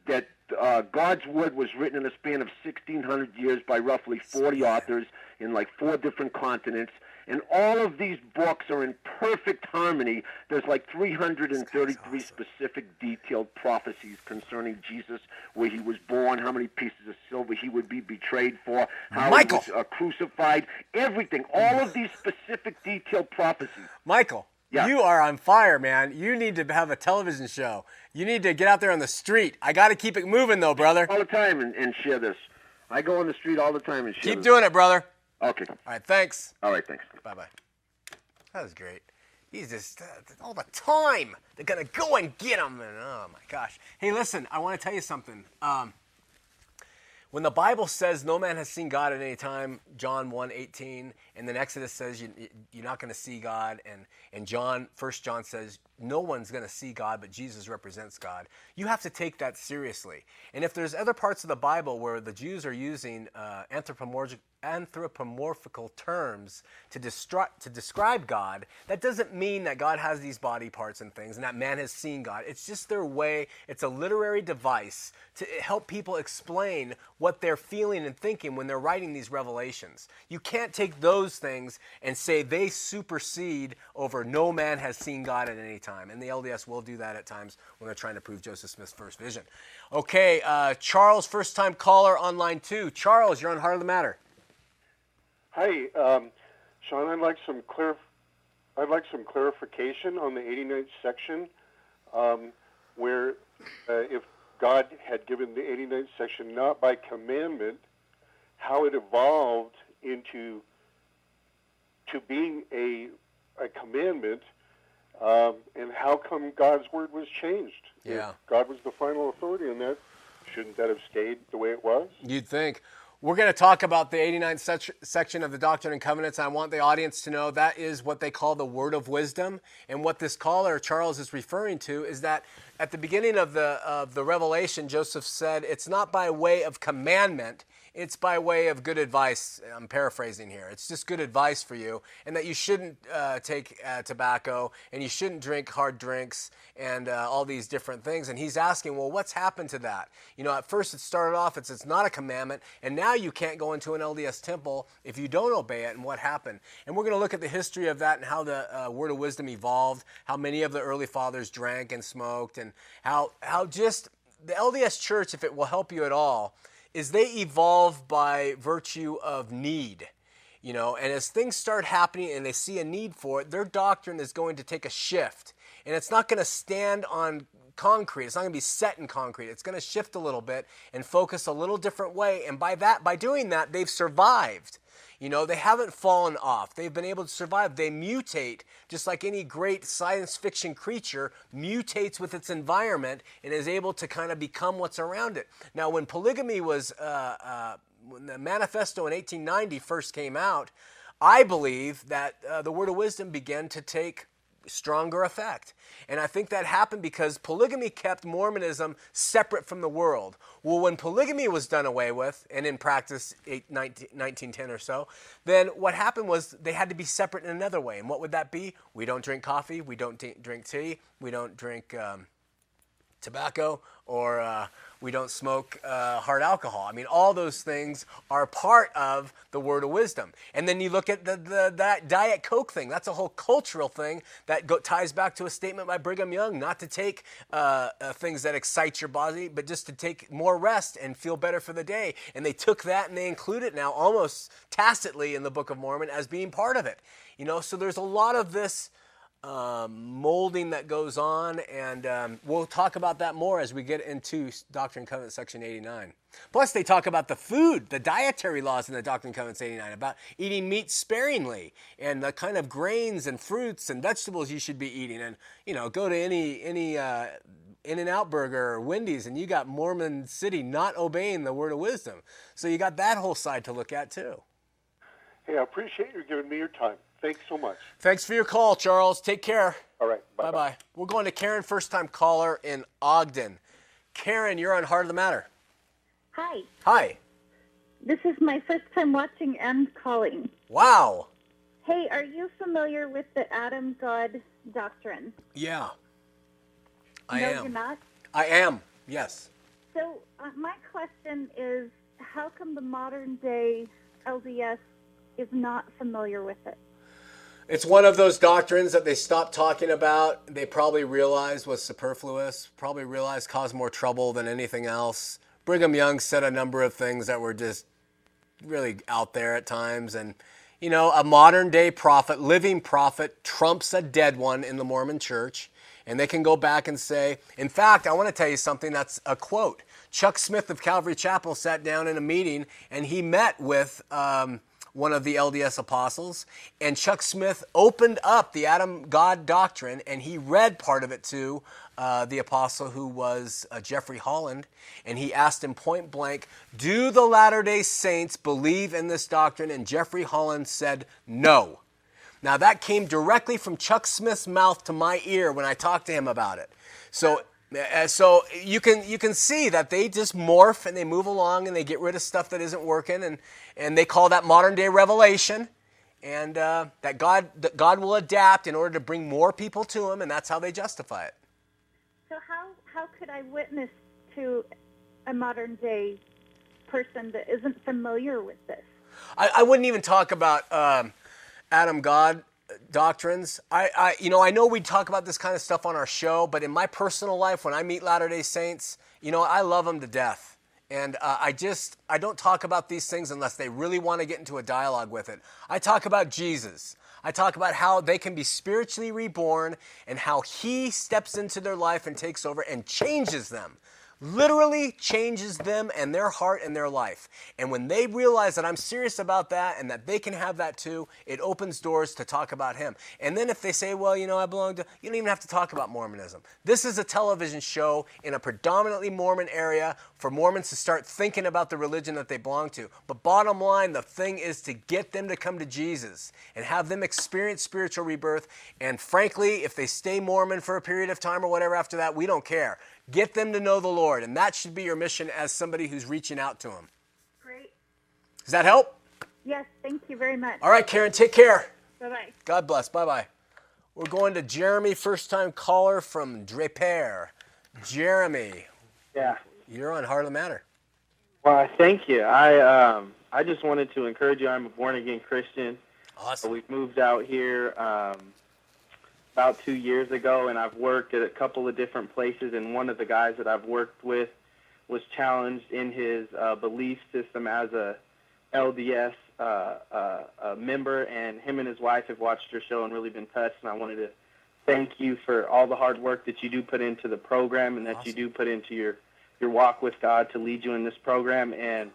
that uh, God's Word was written in a span of sixteen hundred years by roughly forty authors in like four different continents, and all of these books are in perfect harmony. There's like three hundred thirty-three specific detailed prophecies concerning Jesus, where he was born, how many pieces of silver he would be betrayed for, how Michael. he was uh, crucified, everything. All of these specific detailed prophecies. Michael, yeah. You are on fire, man. You need to have a television show. You need to get out there on the street. I got to keep it moving, though, brother. All the time and, and share this. I go on the street all the time and share keep this. Keep doing it, brother. Okay. All right, thanks. All right, thanks. Bye-bye. That was great. He's just, uh, all the time, they're going to go and get him. And, oh, my gosh. Hey, listen, I want to tell you something. Um, when the Bible says no man has seen God at any time, John one eighteen, and then Exodus says you, you're not going to see God, and, and John, First John says no one's going to see God, but Jesus represents God. You have to take that seriously. And if there's other parts of the Bible where the Jews are using uh, anthropomorphic, anthropomorphical terms to, destru- to describe God, that doesn't mean that God has these body parts and things and that man has seen God. It's just their way, it's a literary device to help people explain what they're feeling and thinking when they're writing these revelations. You can't take those things and say they supersede over no man has seen God at any time. And the L D S will do that at times when they're trying to prove Joseph Smith's first vision. Okay, uh, Charles, first-time caller on line two. Charles, you're on Heart of the Matter. Hi, um, Sean. I'd like some clar- I'd like some clarification on the eighty-ninth section, um, where uh, if God had given the eighty-ninth section not by commandment, how it evolved into to being a a commandment, um, and how come God's word was changed? Yeah, if God was the final authority on that. Shouldn't that have stayed the way it was? You'd think. We're going to talk about the eighty-ninth section of the Doctrine and Covenants. I want the audience to know that is what they call the Word of Wisdom. And what this caller, Charles, is referring to is that at the beginning of the, of the Revelation, Joseph said, it's not by way of commandment, it's by way of good advice. I'm paraphrasing here. It's just good advice for you, and that you shouldn't uh, take uh, tobacco, and you shouldn't drink hard drinks, and uh, all these different things. And he's asking, well, what's happened to that? You know, at first it started off, it's, it's not a commandment, and now you can't go into an L D S temple if you don't obey it, and what happened. And we're going to look at the history of that and how the uh, Word of Wisdom evolved, how many of the early fathers drank and smoked, and how how just the L D S church, if it will help you at all, is they evolve by virtue of need. You know, and as things start happening and they see a need for it, their doctrine is going to take a shift. And it's not going to stand on concrete. It's not going to be set in concrete. It's going to shift a little bit and focus a little different way. And by that, by doing that, they've survived. You know, they haven't fallen off. They've been able to survive. They mutate, just like any great science fiction creature mutates with its environment and is able to kind of become what's around it. Now, when polygamy was, uh, uh, when the manifesto in eighteen ninety first came out, I believe that uh, the Word of Wisdom began to take stronger effect. And I think that happened because polygamy kept Mormonism separate from the world. Well, when polygamy was done away with, and in practice nineteen ten or so, then what happened was they had to be separate in another way. And what would that be? We don't drink coffee, we don't d- drink tea, we don't drink um, tobacco, or uh, we don't smoke uh, hard alcohol. I mean, all those things are part of the Word of Wisdom. And then you look at the, the that Diet Coke thing. That's a whole cultural thing that go, ties back to a statement by Brigham Young, not to take uh, uh, things that excite your body, but just to take more rest and feel better for the day. And they took that and they include it now almost tacitly in the Book of Mormon as being part of it. You know, so there's a lot of this Um, molding that goes on, and um, we'll talk about that more as we get into Doctrine and Covenants section eighty-nine. Plus, they talk about the food, the dietary laws in the Doctrine and Covenants eighty-nine, about eating meat sparingly, and the kind of grains and fruits and vegetables you should be eating. And you know, go to any any uh, In-N-Out Burger or Wendy's, and you got Mormon City not obeying the Word of Wisdom. So you got that whole side to look at too. Hey, I appreciate you giving me your time. Thanks so much. Thanks for your call, Charles. Take care. All right. Bye-bye. Bye-bye. We're going to Karen, first-time caller in Ogden. Karen, you're on Heart of the Matter. Hi. Hi. This is my first time watching and calling. Wow. Hey, are you familiar with the Adam-God doctrine? Yeah, I no, am. No, you're not? I am, yes. So uh, my question is, how come the modern-day L D S is not familiar with it? It's one of those doctrines that they stopped talking about. They probably realized was superfluous, probably realized caused more trouble than anything else. Brigham Young said a number of things that were just really out there at times. And, you know, a modern day prophet, living prophet, trumps a dead one in the Mormon church. And they can go back and say, in fact, I want to tell you something that's a quote. Chuck Smith of Calvary Chapel sat down in a meeting and he met with um, one of the L D S apostles, and Chuck Smith opened up the Adam-God doctrine, and he read part of it to uh, the apostle who was uh, Jeffrey Holland, and he asked him point blank, do the Latter-day Saints believe in this doctrine? And Jeffrey Holland said, no. Now that came directly from Chuck Smith's mouth to my ear when I talked to him about it. So So you can you can see that they just morph and they move along and they get rid of stuff that isn't working, and, and they call that modern day revelation, and uh, that God that God will adapt in order to bring more people to Him, and that's how they justify it. So how how could I witness to a modern day person that isn't familiar with this? I, I wouldn't even talk about um, Adam God. Doctrines. I, I, you know, I know we talk about this kind of stuff on our show, but in my personal life, when I meet Latter-day Saints, you know, I love them to death. And uh, I just, I don't talk about these things unless they really want to get into a dialogue with it. I talk about Jesus. I talk about how they can be spiritually reborn and how He steps into their life and takes over and changes them. literally changes them and their heart and their life. And when they realize that I'm serious about that and that they can have that too, it opens doors to talk about him. And then if they say, well, you know, I belong to, you don't even have to talk about Mormonism. This is a television show in a predominantly Mormon area for Mormons to start thinking about the religion that they belong to. But bottom line, the thing is to get them to come to Jesus and have them experience spiritual rebirth. And frankly, if they stay Mormon for a period of time or whatever after that, we don't care. Get them to know the Lord, and that should be your mission as somebody who's reaching out to him. Great. Does that help? Yes, thank you very much. All right, Karen, take care. Bye-bye. God bless. Bye-bye. We're going to Jeremy, first-time caller from Draper. Jeremy. Yeah. You're on Heart of the Matter. Well, thank you. I um, I just wanted to encourage you. I'm a born-again Christian. Awesome. We've moved out here Um, about two years ago, and I've worked at a couple of different places, and one of the guys that I've worked with was challenged in his uh, belief system as a L D S uh, uh, uh, member, and him and his wife have watched your show and really been touched, and I wanted to thank you for all the hard work that you do put into the program and that awesome. You do put into your, your walk with God to lead you in this program, and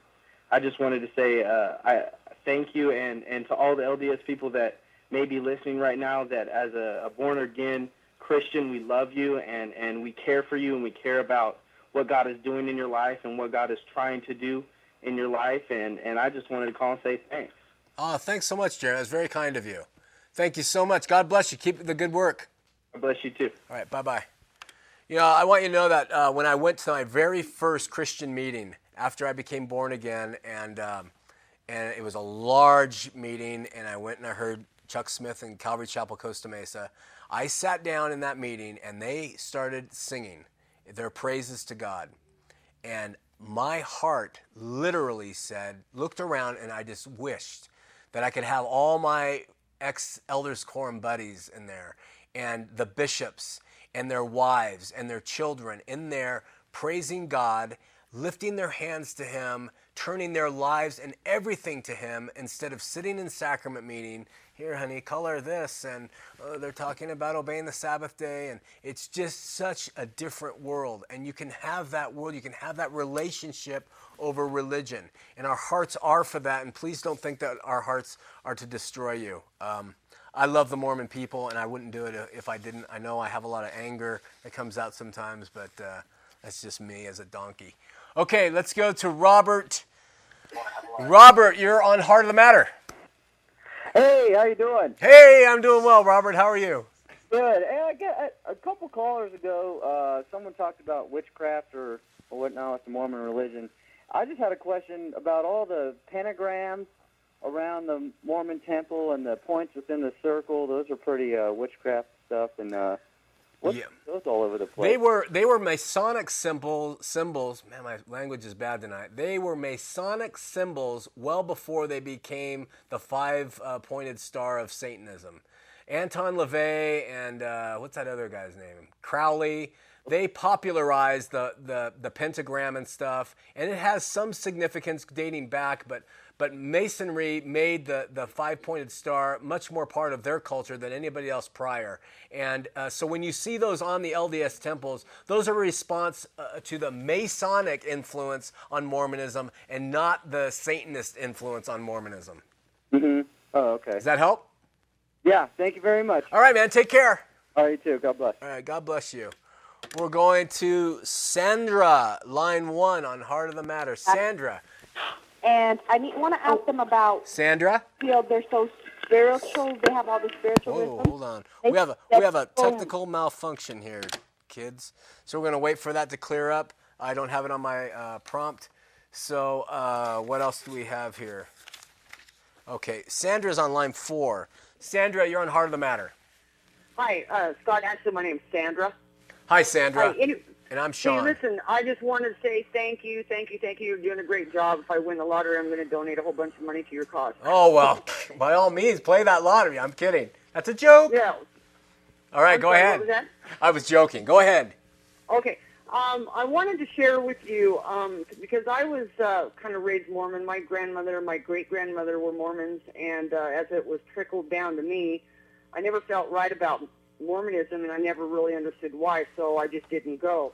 I just wanted to say uh, I thank you, and, and to all the L D S people that may be listening right now, that as a, a born-again Christian, we love you and, and we care for you and we care about what God is doing in your life and what God is trying to do in your life. And, and I just wanted to call and say thanks. Oh, thanks so much, Jeremy. That's very kind of you. Thank you so much. God bless you. Keep the good work. God bless you, too. All right, bye-bye. You know, I want you to know that uh, when I went to my very first Christian meeting after I became born again, and, um, and it was a large meeting, and I went and I heard Chuck Smith in Calvary Chapel, Costa Mesa. I sat down in that meeting and they started singing their praises to God. And my heart literally said, looked around, and I just wished that I could have all my ex-elders quorum buddies in there, and the bishops and their wives and their children in there praising God, lifting their hands to him, turning their lives and everything to him, instead of sitting in sacrament meeting, here, honey, color this, and oh, they're talking about obeying the Sabbath day, and it's just such a different world, and you can have that world, you can have that relationship over religion, and our hearts are for that, and please don't think that our hearts are to destroy you. Um, I love the Mormon people, and I wouldn't do it if I didn't. I know I have a lot of anger that comes out sometimes, but uh, that's just me as a donkey. Okay, let's go to Robert. Robert, you're on Heart of the Matter. Hey, how you doing? Hey, I'm doing well, Robert. How are you? Good. And I get, a couple callers ago, uh, someone talked about witchcraft or, or whatnot with the Mormon religion. I just had a question about all the pentagrams around the Mormon temple and the points within the circle. Those are pretty uh, witchcraft stuff, and uh, what's, yeah. those all over the place. They were they were Masonic symbol, symbols. Man, my language is bad tonight. They were Masonic symbols well before they became the five-pointed uh, star of Satanism. Anton LaVey and uh, what's that other guy's name? Crowley. They popularized the, the, the pentagram and stuff, and it has some significance dating back, but but Masonry made the, the five-pointed star much more part of their culture than anybody else prior. And uh, so when you see those on the L D S temples, those are a response uh, to the Masonic influence on Mormonism and not the Satanist influence on Mormonism. Mm-hmm. Oh, okay. Does that help? Yeah, thank you very much. All right, man, take care. All right, you too. God bless. All right, God bless you. We're going to Sandra, line one on Heart of the Matter. Sandra. And I need, want to ask them about... Sandra? You know, they're so spiritual. They have all the spiritual Whoa, wisdom. Hold on. We have, a, we have a technical malfunction here, kids. So we're going to wait for that to clear up. I don't have it on my uh, prompt. So uh, what else do we have here? Okay, Sandra's on line four. Sandra, you're on Heart of the Matter. Hi, uh, Scott. Actually, my name's Sandra. Hi, Sandra. Hi, it, and I'm Sean. Hey, listen, I just wanted to say thank you, thank you, thank you. You're doing a great job. If I win the lottery, I'm going to donate a whole bunch of money to your cause. Oh, well, by all means, play that lottery. I'm kidding. That's a joke. Yeah. All right, I'm go sorry, ahead. What was that? I was joking. Go ahead. Okay. Um, I wanted to share with you, um, because I was uh, kind of raised Mormon. My grandmother and my great-grandmother were Mormons, and uh, as it was trickled down to me, I never felt right about Mormonism, and I never really understood why, so I just didn't go.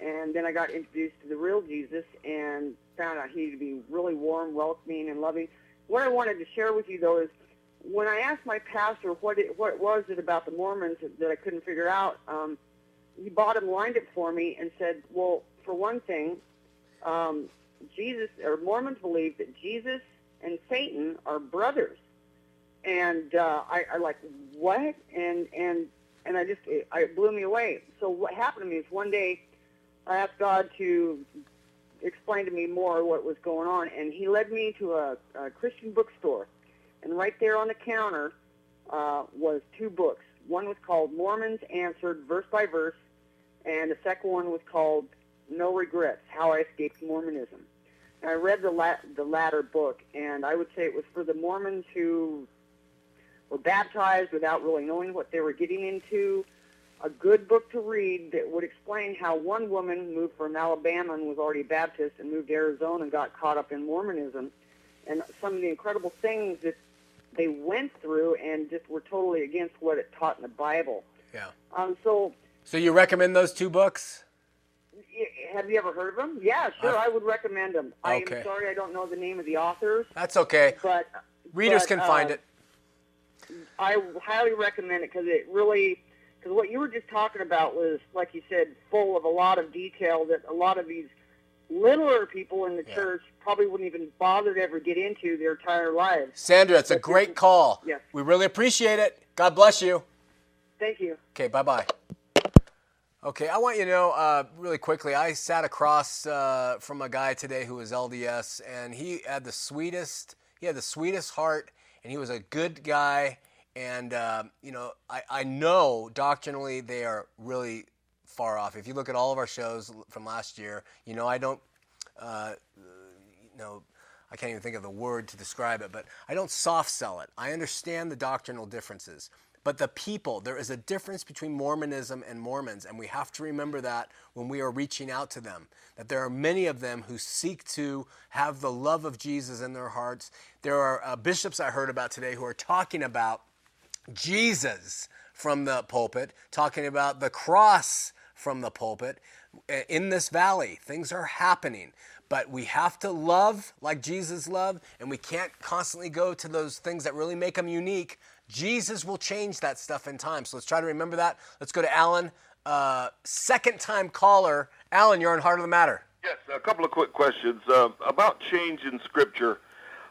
And then I got introduced to the real Jesus and found out he to be really warm, welcoming, and loving. What I wanted to share with you, though, is when I asked my pastor what it, what was it about the Mormons that I couldn't figure out, um, he bottom-lined it for me and said, well, for one thing, um, Jesus or Mormons believe that Jesus and Satan are brothers. And uh, I, I like, what? And and and I just, it, it blew me away. So what happened to me is one day I asked God to explain to me more what was going on, and he led me to a, a Christian bookstore. And right there on the counter uh, was two books. One was called Mormons Answered, Verse by Verse, and the second one was called No Regrets, How I Escaped Mormonism. And I read the, la- the latter book, and I would say it was for the Mormons who were baptized without really knowing what they were getting into. A good book to read that would explain how one woman moved from Alabama and was already Baptist and moved to Arizona and got caught up in Mormonism, and some of the incredible things that they went through and just were totally against what it taught in the Bible. Yeah. Um. So. So you recommend those two books? Have you ever heard of them? Yeah, sure. Uh, I would recommend them. Okay. I'm sorry I don't know the name of the authors. That's okay. But readers but, can uh, find it. I highly recommend it because it really. Because what you were just talking about was, like you said, full of a lot of detail that a lot of these littler people in the yeah. church probably wouldn't even bother to ever get into their entire lives. Sandra, it's but a great is, call. Yes. We really appreciate it. God bless you. Thank you. Okay, bye-bye. Okay, I want you to know uh, really quickly, I sat across uh, from a guy today who was L D S, and he had the sweetest, he had the sweetest heart, and he was a good guy. And, uh, you know, I, I know doctrinally they are really far off. If you look at all of our shows from last year, you know, I don't, uh, you know, I can't even think of the word to describe it, but I don't soft sell it. I understand the doctrinal differences. But the people, there is a difference between Mormonism and Mormons, and we have to remember that when we are reaching out to them, that there are many of them who seek to have the love of Jesus in their hearts. There are uh, bishops I heard about today who are talking about Jesus from the pulpit, talking about the cross from the pulpit. In this valley, things are happening, but we have to love like Jesus loved, and we can't constantly go to those things that really make them unique. Jesus will change that stuff in time, so let's try to remember that. Let's go to Alan, uh, second-time caller. Alan, you're on Heart of the Matter. Yes, a couple of quick questions uh, about change in Scripture.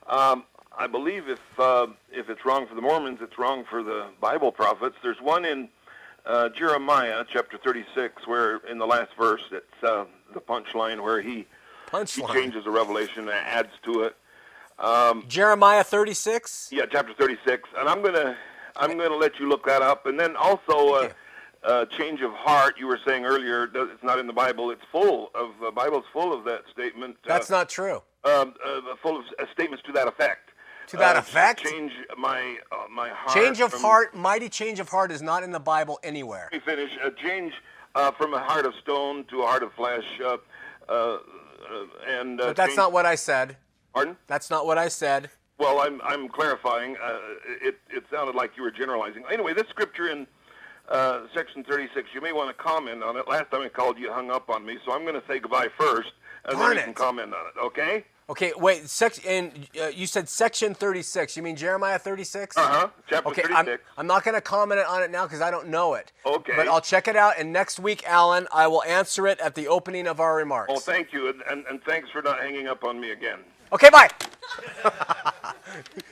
Um, I believe if uh, if it's wrong for the Mormons, it's wrong for the Bible prophets. There's one in uh, Jeremiah chapter thirty-six, where in the last verse, it's uh, the punchline where he, punchline. he changes a revelation and adds to it. Um, Jeremiah thirty-six. Yeah, chapter thirty-six, and I'm gonna I'm gonna let you look that up, and then also uh, uh, change of heart. You were saying earlier, it's not in the Bible. It's full of the Bible's full of that statement. That's uh, not true. Um, uh, full of statements to that effect. To that uh, effect? Change my uh, my heart. Change of from, heart, mighty change of heart is not in the Bible anywhere. Let me finish. A change uh, from a heart of stone to a heart of flesh. Uh, uh, and, uh, but that's change, not what I said. Pardon? That's not what I said. Well, I'm I'm clarifying. Uh, it, it sounded like you were generalizing. Anyway, this scripture in uh, section thirty-six, you may want to comment on it. Last time I called, you hung up on me, so I'm going to say goodbye first, and Darn then you can comment on it, okay? Okay, wait, sec- and, uh, you said section thirty-six. You mean Jeremiah thirty-six? Uh-huh, chapter okay, thirty-six. I'm, I'm not going to comment on it now because I don't know it. Okay. But I'll check it out, and next week, Alan, I will answer it at the opening of our remarks. Oh, thank you, and, and, and thanks for not hanging up on me again. Okay, bye.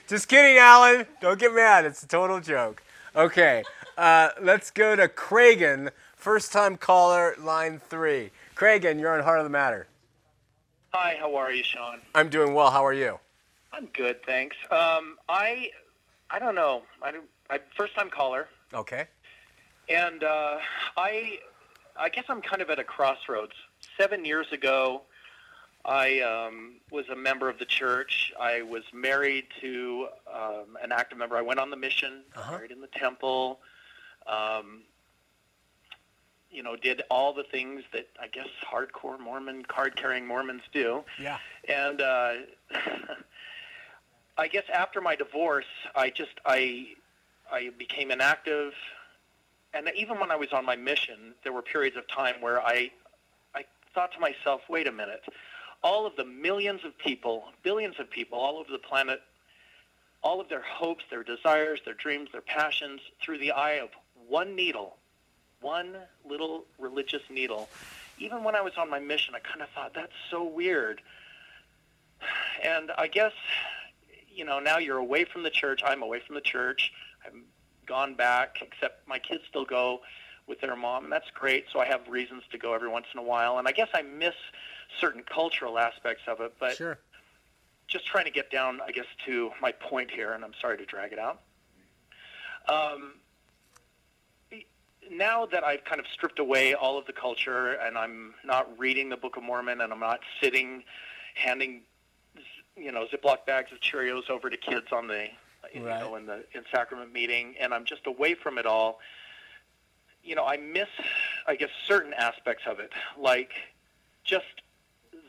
Just kidding, Alan. Don't get mad. It's a total joke. Okay, uh, let's go to Cragen, first-time caller, line three. Cragen, you're on Heart of the Matter. Hi, how are you, Sean? I'm doing well. How are you? I'm good, thanks. Um, I, I don't know. I, I first-time caller. Okay. And uh, I, I guess I'm kind of at a crossroads. Seven years ago, I um, was a member of the church. I was married to um, an active member. I went on the mission, uh-huh. married in the temple. Um, You know, did all the things that I guess hardcore Mormon, card-carrying Mormons do. Yeah. And uh, I guess after my divorce, I just I I became inactive, and even when I was on my mission, there were periods of time where I I thought to myself, wait a minute, all of the millions of people, billions of people all over the planet, all of their hopes, their desires, their dreams, their passions, through the eye of one needle, one little religious needle. Even when I was on my mission, I kind of thought, that's so weird. And I guess, you know, now you're away from the church. I'm away from the church. I've gone back, except my kids still go with their mom, and that's great. So I have reasons to go every once in a while. And I guess I miss certain cultural aspects of it, but sure. Just trying to get down, I guess, to my point here, and I'm sorry to drag it out. Um, now that I've kind of stripped away all of the culture, and I'm not reading the Book of Mormon, and I'm not sitting handing, you know, Ziploc bags of Cheerios over to kids on the, you right. know, in the in sacrament meeting, and I'm just away from it all. You know, I miss, I guess, certain aspects of it, like just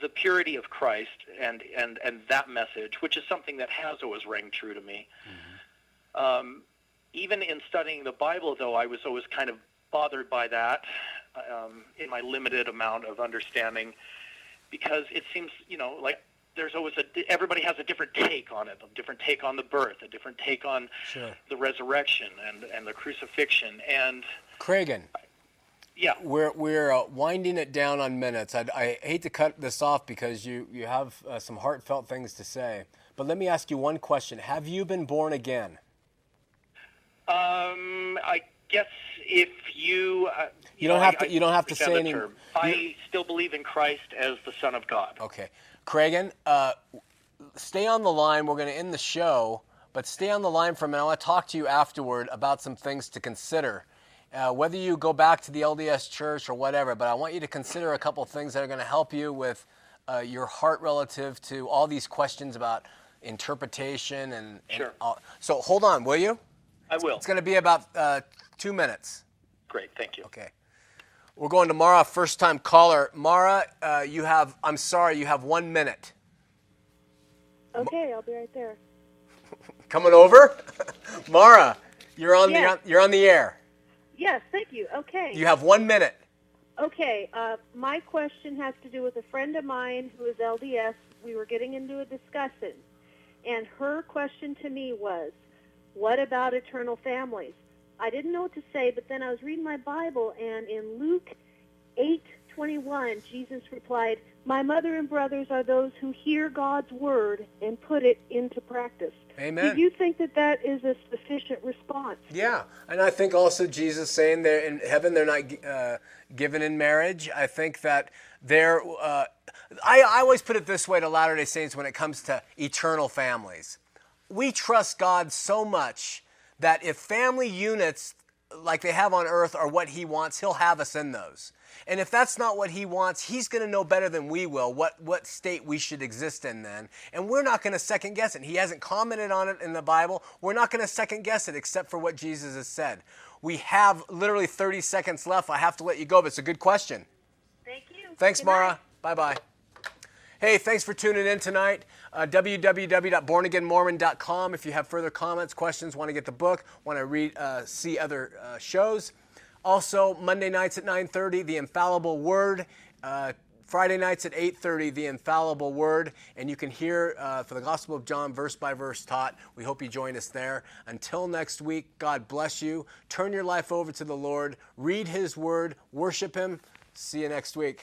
the purity of Christ and and, and that message, which is something that has always rang true to me. Mm-hmm. Um, even in studying the Bible, though, I was always kind of bothered by that um, in my limited amount of understanding, because it seems, you know, like there's always a, everybody has a different take on it, a different take on the birth, a different take on sure. the resurrection and, and the crucifixion. And Cragen, yeah, we're we're uh, winding it down on minutes. I, I hate to cut this off because you you have uh, some heartfelt things to say, but let me ask you one question: have you been born again? Um, I guess if you uh, you don't know, have I, to you don't have to say any. You, I still believe in Christ as the Son of God. Okay. Cragen, uh, stay on the line. We're going to end the show, but stay on the line for a minute. I want to talk to you afterward about some things to consider, uh, whether you go back to the L D S church or whatever, but I want you to consider a couple things that are going to help you with uh, your heart relative to all these questions about interpretation. and, and Sure. All. So hold on, will you? I will. It's going to be about uh, two minutes. Great, thank you. Okay. We're going to Mara, first-time caller. Mara, uh, you have, I'm sorry, you have one minute. Okay, I'll be right there. Coming over? Mara, you're on yes. the you're on the air. Yes, thank you. Okay. You have one minute. Okay. Uh, my question has to do with a friend of mine who is L D S. We were getting into a discussion, and her question to me was, what about eternal families? I didn't know what to say, but then I was reading my Bible, and in Luke eight twenty-one, Jesus replied, "My mother and brothers are those who hear God's word and put it into practice." Amen. Do you think that that is a sufficient response? Yeah, and I think also Jesus saying they're in heaven, they're not uh, given in marriage. I think that they're, uh, I, I always put it this way to Latter-day Saints when it comes to eternal families. We trust God so much that if family units like they have on earth are what he wants, he'll have us in those. And if that's not what he wants, he's going to know better than we will what, what state we should exist in then. And we're not going to second guess it. He hasn't commented on it in the Bible. We're not going to second guess it except for what Jesus has said. We have literally thirty seconds left. I have to let you go, but it's a good question. Thank you. Thanks, good Mara. Night. Bye-bye. Hey, thanks for tuning in tonight. Uh, w w w dot born again mormon dot com if you have further comments, questions, want to get the book, want to read, uh, see other uh, shows. Also, Monday nights at nine thirty, The Infallible Word. Uh, Friday nights at eight thirty, The Infallible Word. And you can hear uh, for the Gospel of John, verse by verse taught. We hope you join us there. Until next week, God bless you. Turn your life over to the Lord. Read His Word. Worship Him. See you next week.